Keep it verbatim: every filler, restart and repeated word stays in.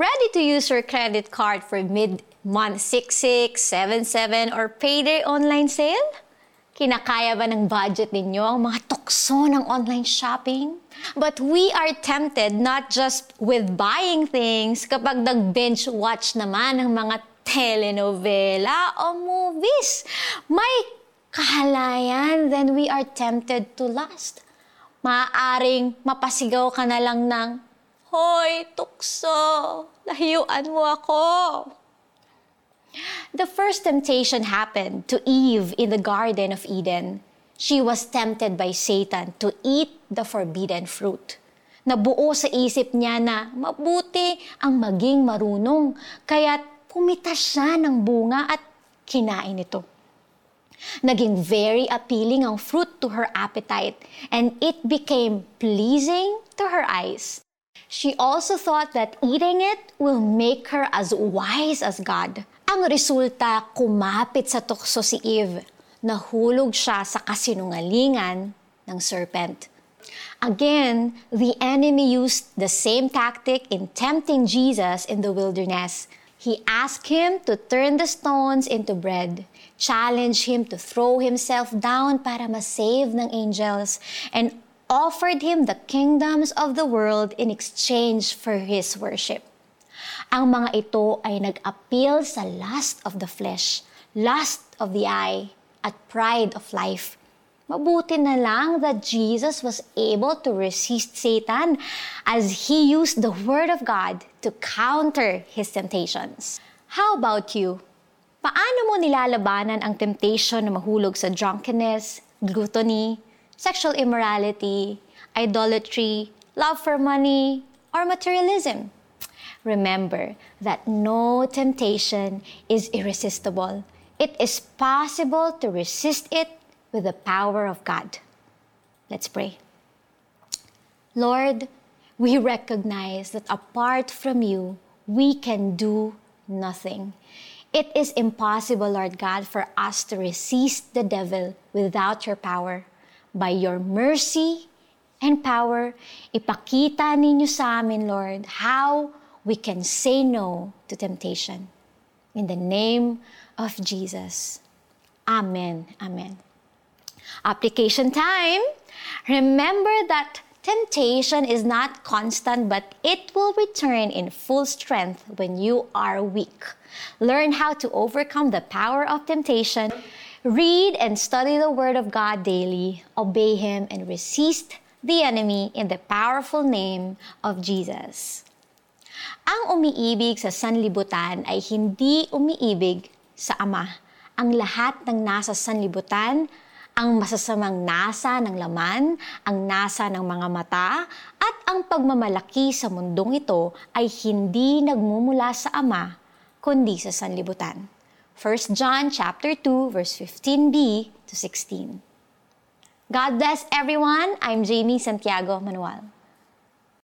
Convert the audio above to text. Ready to use your credit card for mid-month six six, seven seven, or payday online sale? Kinakaya ba ng budget ninyo ang mga tukso ng online shopping? But we are tempted not just with buying things kapag nag-binge watch naman ng mga telenovela o movies. May kahalayan, then we are tempted to lust. Maaaring mapasigaw ka na lang ng, "Hoy, tukso! Lahiyuan mo ako!" The first temptation happened to Eve in the Garden of Eden. She was tempted by Satan to eat the forbidden fruit. Nabuo sa isip niya na mabuti ang maging marunong, kaya pumitas siya ng bunga at kinain ito. Naging very appealing ang fruit to her appetite, and it became pleasing to her eyes. She also thought that eating it will make her as wise as God. Ang resulta, kumapit sa tukso si Eve. Nahulog siya sa kasinungalingan ng serpent. Again, the enemy used the same tactic in tempting Jesus in the wilderness. He asked him to turn the stones into bread, challenged him to throw himself down para masave ng angels, and offered him the kingdoms of the world in exchange for his worship. Ang mga ito ay nag-appeal sa lust of the flesh, lust of the eye, at pride of life. Mabuti na lang that Jesus was able to resist Satan as he used the Word of God to counter his temptations. How about you? Paano mo nilalabanan ang temptation na mahulog sa drunkenness, gluttony, sexual immorality, idolatry, love for money, or materialism? Remember that no temptation is irresistible. It is possible to resist it with the power of God. Let's pray. Lord, we recognize that apart from you, we can do nothing. It is impossible, Lord God, for us to resist the devil without your power. By your mercy and power, ipakita ninyo sa amin, Lord, how we can say no to temptation. In the name of Jesus. Amen. Amen. Application time. Remember that temptation is not constant, but it will return in full strength when you are weak. Learn how to overcome the power of temptation. Read and study the Word of God daily. Obey Him and resist the enemy in the powerful name of Jesus. Ang umiibig sa sanlibutan ay hindi umiibig sa Ama. Ang lahat ng nasa sanlibutan, ang masasamang nasa ng laman, ang nasa ng mga mata, at ang pagmamalaki sa mundong ito ay hindi nagmumula sa Ama, kundi sa sanlibutan. First John chapter two verse fifteen b to sixteen. God bless everyone. I'm Jamie Santiago Manuel.